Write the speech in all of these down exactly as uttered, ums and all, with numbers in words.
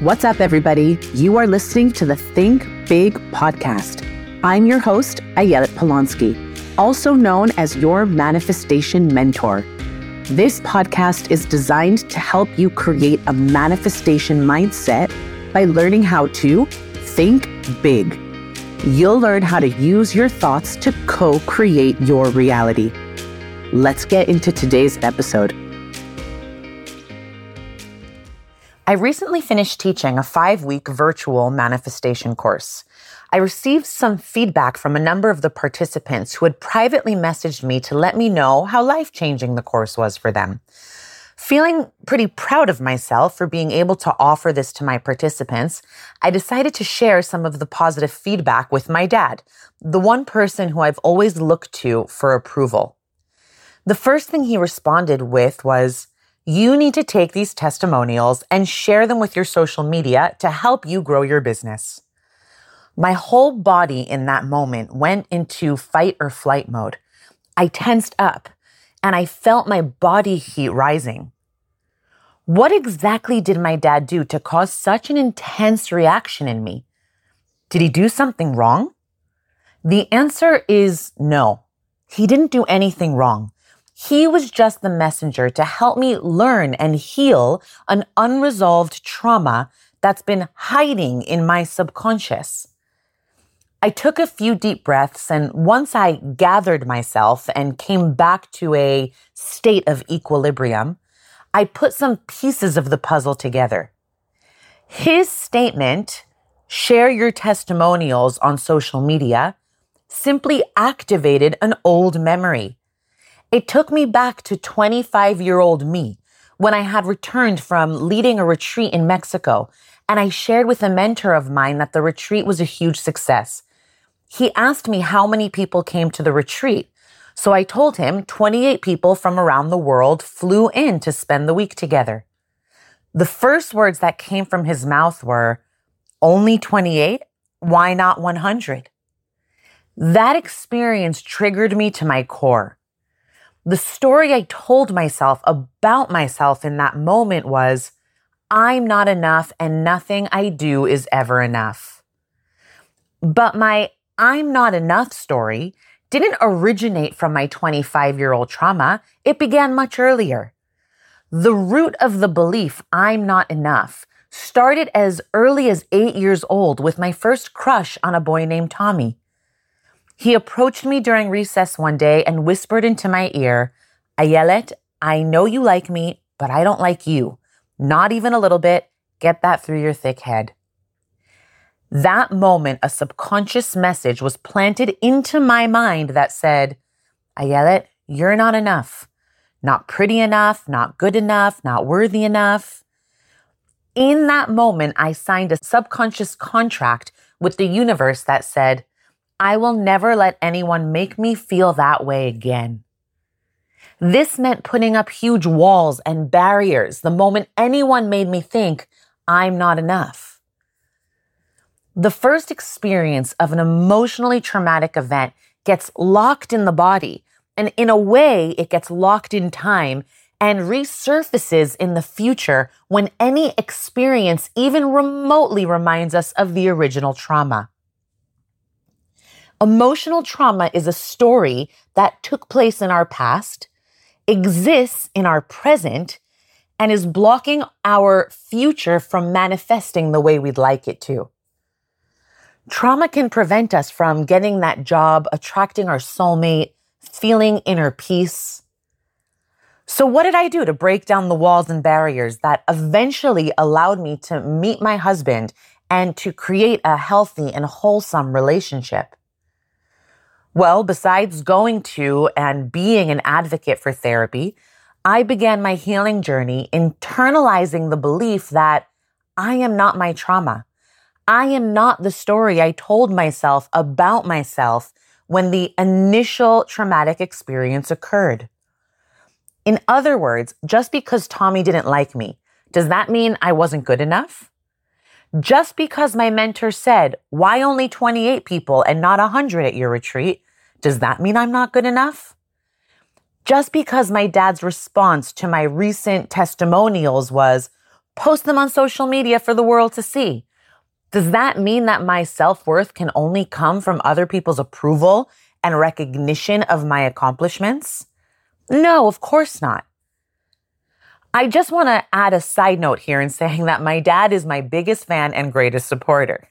What's up, everybody? You are listening to the Think Big podcast. I'm your host, Ayelet Polonsky, also known as your manifestation mentor. This podcast is designed to help you create a manifestation mindset by learning how to think big. You'll learn how to use your thoughts to co-create your reality. Let's get into today's episode. I recently finished teaching a five-week virtual manifestation course. I received some feedback from a number of the participants who had privately messaged me to let me know how life-changing the course was for them. Feeling pretty proud of myself for being able to offer this to my participants, I decided to share some of the positive feedback with my dad, the one person who I've always looked to for approval. The first thing he responded with was, "You need to take these testimonials and share them with your social media to help you grow your business." My whole body in that moment went into fight or flight mode. I tensed up and I felt my body heat rising. What exactly did my dad do to cause such an intense reaction in me? Did he do something wrong? The answer is no. He didn't do anything wrong. He was just the messenger to help me learn and heal an unresolved trauma that's been hiding in my subconscious. I took a few deep breaths, and once I gathered myself and came back to a state of equilibrium, I put some pieces of the puzzle together. His statement, "Share your testimonials on social media," simply activated an old memory. It took me back to twenty-five-year-old me when I had returned from leading a retreat in Mexico, and I shared with a mentor of mine that the retreat was a huge success. He asked me how many people came to the retreat, so I told him twenty-eight people from around the world flew in to spend the week together. The first words that came from his mouth were, "Only twenty-eight? Why not one hundred? That experience triggered me to my core. The story I told myself about myself in that moment was, I'm not enough and nothing I do is ever enough. But my I'm not enough story didn't originate from my twenty-five-year-old trauma. It began much earlier. The root of the belief I'm not enough started as early as eight years old with my first crush on a boy named Tommy. He approached me during recess one day and whispered into my ear, "Ayelet, I know you like me, but I don't like you. Not even a little bit. Get that through your thick head." That moment, a subconscious message was planted into my mind that said, "Ayelet, you're not enough. Not pretty enough, not good enough, not worthy enough." In that moment, I signed a subconscious contract with the universe that said, I will never let anyone make me feel that way again. This meant putting up huge walls and barriers the moment anyone made me think I'm not enough. The first experience of an emotionally traumatic event gets locked in the body, and in a way, it gets locked in time and resurfaces in the future when any experience even remotely reminds us of the original trauma. Emotional trauma is a story that took place in our past, exists in our present, and is blocking our future from manifesting the way we'd like it to. Trauma can prevent us from getting that job, attracting our soulmate, feeling inner peace. So what did I do to break down the walls and barriers that eventually allowed me to meet my husband and to create a healthy and wholesome relationship? Well, besides going to and being an advocate for therapy, I began my healing journey internalizing the belief that I am not my trauma. I am not the story I told myself about myself when the initial traumatic experience occurred. In other words, just because Tommy didn't like me, does that mean I wasn't good enough? Just because my mentor said, "Why only twenty-eight people and not one hundred at your retreat?" does that mean I'm not good enough? Just because my dad's response to my recent testimonials was, post them on social media for the world to see. Does that mean that my self-worth can only come from other people's approval and recognition of my accomplishments? No, of course not. I just want to add a side note here in saying that my dad is my biggest fan and greatest supporter.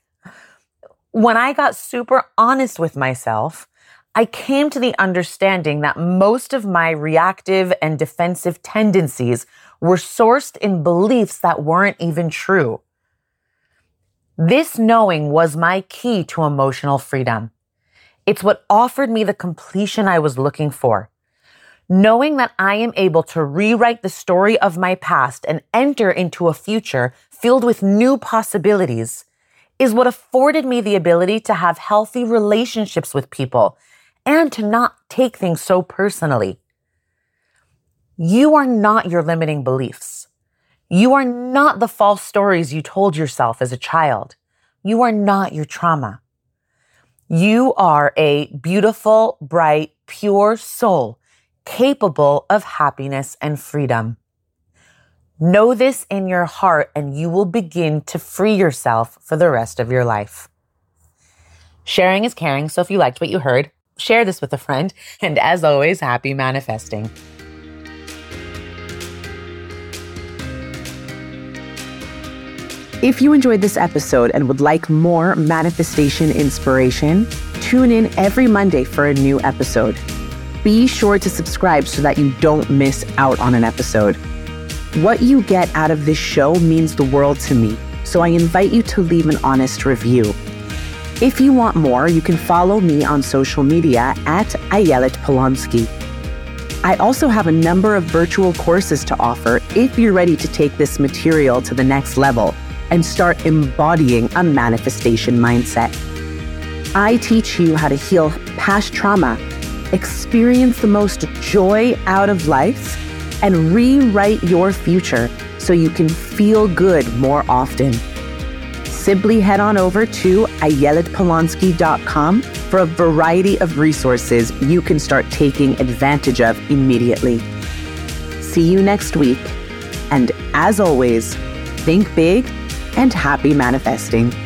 When I got super honest with myself, I came to the understanding that most of my reactive and defensive tendencies were sourced in beliefs that weren't even true. This knowing was my key to emotional freedom. It's what offered me the completion I was looking for. Knowing that I am able to rewrite the story of my past and enter into a future filled with new possibilities is what afforded me the ability to have healthy relationships with people and to not take things so personally. You are not your limiting beliefs. You are not the false stories you told yourself as a child. You are not your trauma. You are a beautiful, bright, pure soul capable of happiness and freedom. Know this in your heart and you will begin to free yourself for the rest of your life. Sharing is caring, so if you liked what you heard, share this with a friend. And as always, happy manifesting. If you enjoyed this episode and would like more manifestation inspiration, tune in every Monday for a new episode. Be sure to subscribe so that you don't miss out on an episode. What you get out of this show means the world to me, so I invite you to leave an honest review. If you want more, you can follow me on social media at Ayelet Polonsky. I also have a number of virtual courses to offer if you're ready to take this material to the next level and start embodying a manifestation mindset. I teach you how to heal past trauma, experience the most joy out of life, and rewrite your future so you can feel good more often. Simply head on over to ayelet polonsky dot com for a variety of resources you can start taking advantage of immediately. See you next week. And as always, think big and happy manifesting.